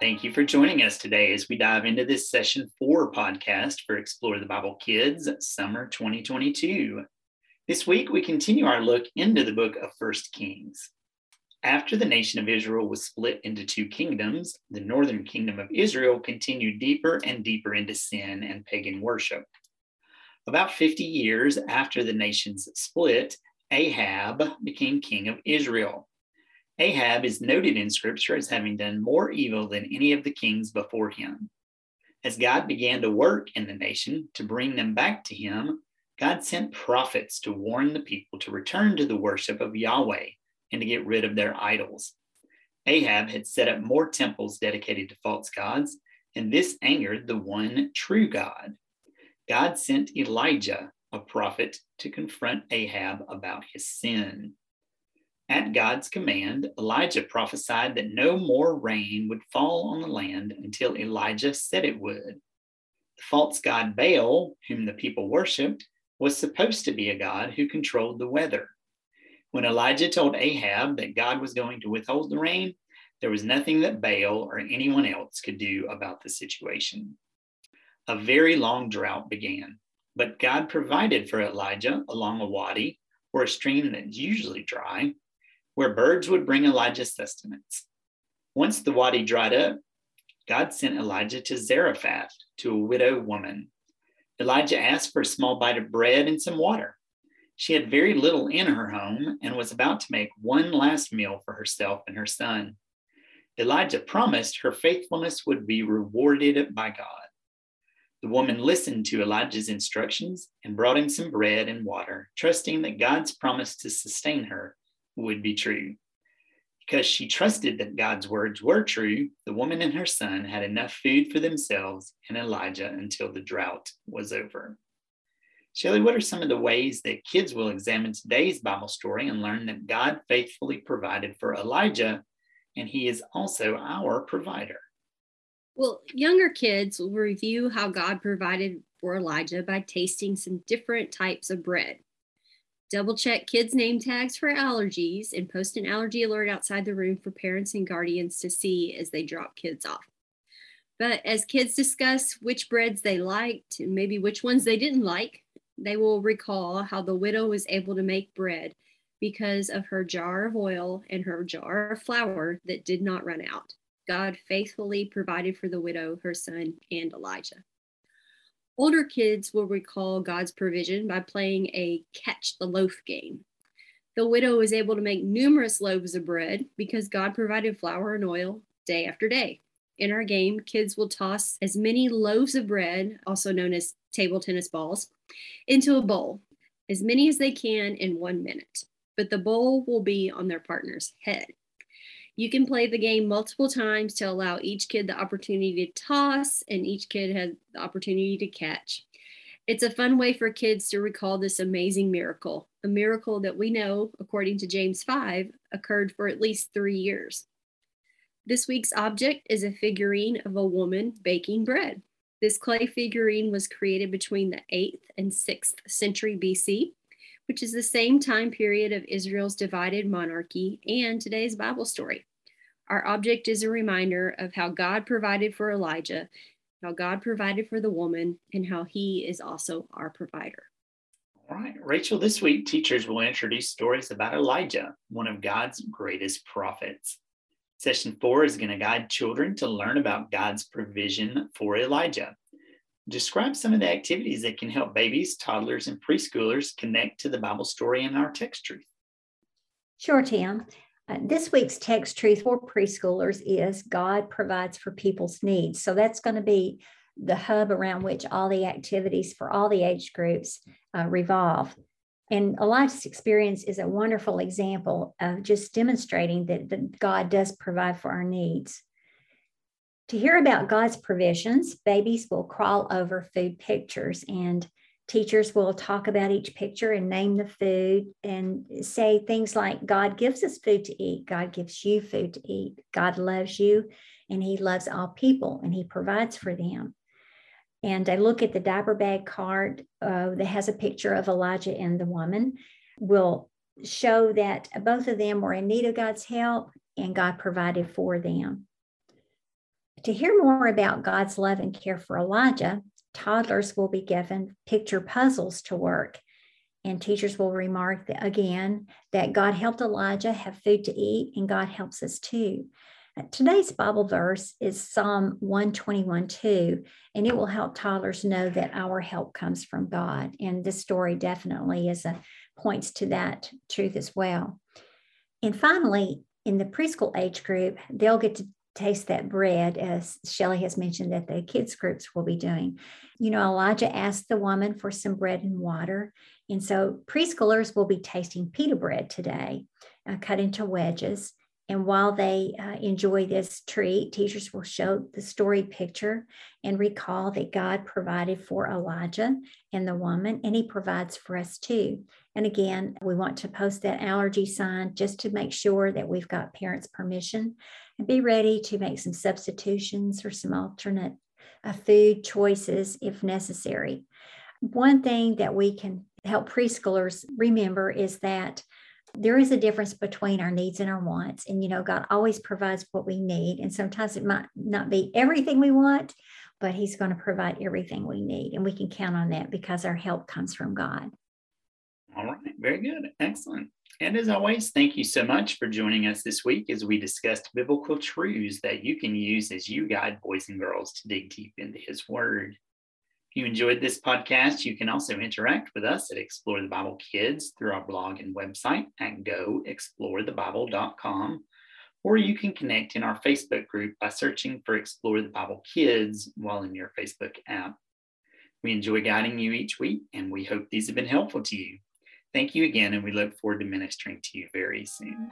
Thank you for joining us today as we dive into this Session 4 podcast for Explore the Bible Kids, Summer 2022. This week, we continue our look into the book of 1 Kings. After the nation of Israel was split into two kingdoms, the northern kingdom of Israel continued deeper and deeper into sin and pagan worship. About 50 years after the nations split, Ahab became king of Israel. Ahab is noted in Scripture as having done more evil than any of the kings before him. As God began to work in the nation to bring them back to him, God sent prophets to warn the people to return to the worship of Yahweh and to get rid of their idols. Ahab had set up more temples dedicated to false gods, and this angered the one true God. God sent Elijah, a prophet, to confront Ahab about his sin. At God's command, Elijah prophesied that no more rain would fall on the land until Elijah said it would. The false god Baal, whom the people worshipped, was supposed to be a god who controlled the weather. When Elijah told Ahab that God was going to withhold the rain, there was nothing that Baal or anyone else could do about the situation. A very long drought began, but God provided for Elijah along a wadi, or a stream that's usually dry, where birds would bring Elijah sustenance. Once the wadi dried up, God sent Elijah to Zarephath, to a widow woman. Elijah asked for a small bite of bread and some water. She had very little in her home and was about to make one last meal for herself and her son. Elijah promised her faithfulness would be rewarded by God. The woman listened to Elijah's instructions and brought him some bread and water, trusting that God's promise to sustain her would be true. Because she trusted that God's words were true, the woman and her son had enough food for themselves and Elijah until the drought was over. Shelley, what are some of the ways that kids will examine today's Bible story and learn that God faithfully provided for Elijah, and he is also our provider? Well, younger kids will review how God provided for Elijah by tasting some different types of bread. Double check kids' name tags for allergies and post an allergy alert outside the room for parents and guardians to see as they drop kids off. But as kids discuss which breads they liked and maybe which ones they didn't like, they will recall how the widow was able to make bread because of her jar of oil and her jar of flour that did not run out. God faithfully provided for the widow, her son, and Elijah. Older kids will recall God's provision by playing a catch the loaf game. The widow was able to make numerous loaves of bread because God provided flour and oil day after day. In our game, kids will toss as many loaves of bread, also known as table tennis balls, into a bowl, as many as they can in 1 minute. But the bowl will be on their partner's head. You can play the game multiple times to allow each kid the opportunity to toss, and each kid has the opportunity to catch. It's a fun way for kids to recall this amazing miracle, a miracle that we know, according to James 5, occurred for at least 3 years. This week's object is a figurine of a woman baking bread. This clay figurine was created between the 8th and 6th century BC, which is the same time period of Israel's divided monarchy and today's Bible story. Our object is a reminder of how God provided for Elijah, how God provided for the woman, and how he is also our provider. All right, Rachel, this week teachers will introduce stories about Elijah, one of God's greatest prophets. Session 4 is going to guide children to learn about God's provision for Elijah. Describe some of the activities that can help babies, toddlers, and preschoolers connect to the Bible story and our text truth. Sure, Tim. This week's text truth for preschoolers is God provides for people's needs. So that's going to be the hub around which all the activities for all the age groups revolve. And Elijah's experience is a wonderful example of just demonstrating that God does provide for our needs. To hear about God's provisions, babies will crawl over food pictures, and teachers will talk about each picture and name the food and say things like, God gives us food to eat, God gives you food to eat, God loves you, and he loves all people, and he provides for them. And I look at the diaper bag card that has a picture of Elijah and the woman, will show that both of them were in need of God's help, and God provided for them. To hear more about God's love and care for Elijah, toddlers will be given picture puzzles to work, and teachers will remark that, again, that God helped Elijah have food to eat, and God helps us too. Today's Bible verse is Psalm 121:2, and it will help toddlers know that our help comes from God. And this story definitely is points to that truth as well. And finally, in the preschool age group, they'll get to taste that bread, as Shelley has mentioned that the kids groups will be doing. You know, Elijah asked the woman for some bread and water. And so preschoolers will be tasting pita bread today, cut into wedges. And while they enjoy this treat, teachers will show the storied picture and recall that God provided for Elijah and the woman, and he provides for us too. And again, we want to post that allergy sign just to make sure that we've got parents' permission, and be ready to make some substitutions or some alternate food choices if necessary. One thing that we can help preschoolers remember is that there is a difference between our needs and our wants. And, you know, God always provides what we need. And sometimes it might not be everything we want, but he's going to provide everything we need. And we can count on that because our help comes from God. All right. Very good. Excellent. And as always, thank you so much for joining us this week as we discussed biblical truths that you can use as you guide boys and girls to dig deep into his word. If you enjoyed this podcast, you can also interact with us at Explore the Bible Kids through our blog and website at goexplorethebible.com, or you can connect in our Facebook group by searching for Explore the Bible Kids while in your Facebook app. We enjoy guiding you each week, and we hope these have been helpful to you. Thank you again, and we look forward to ministering to you very soon.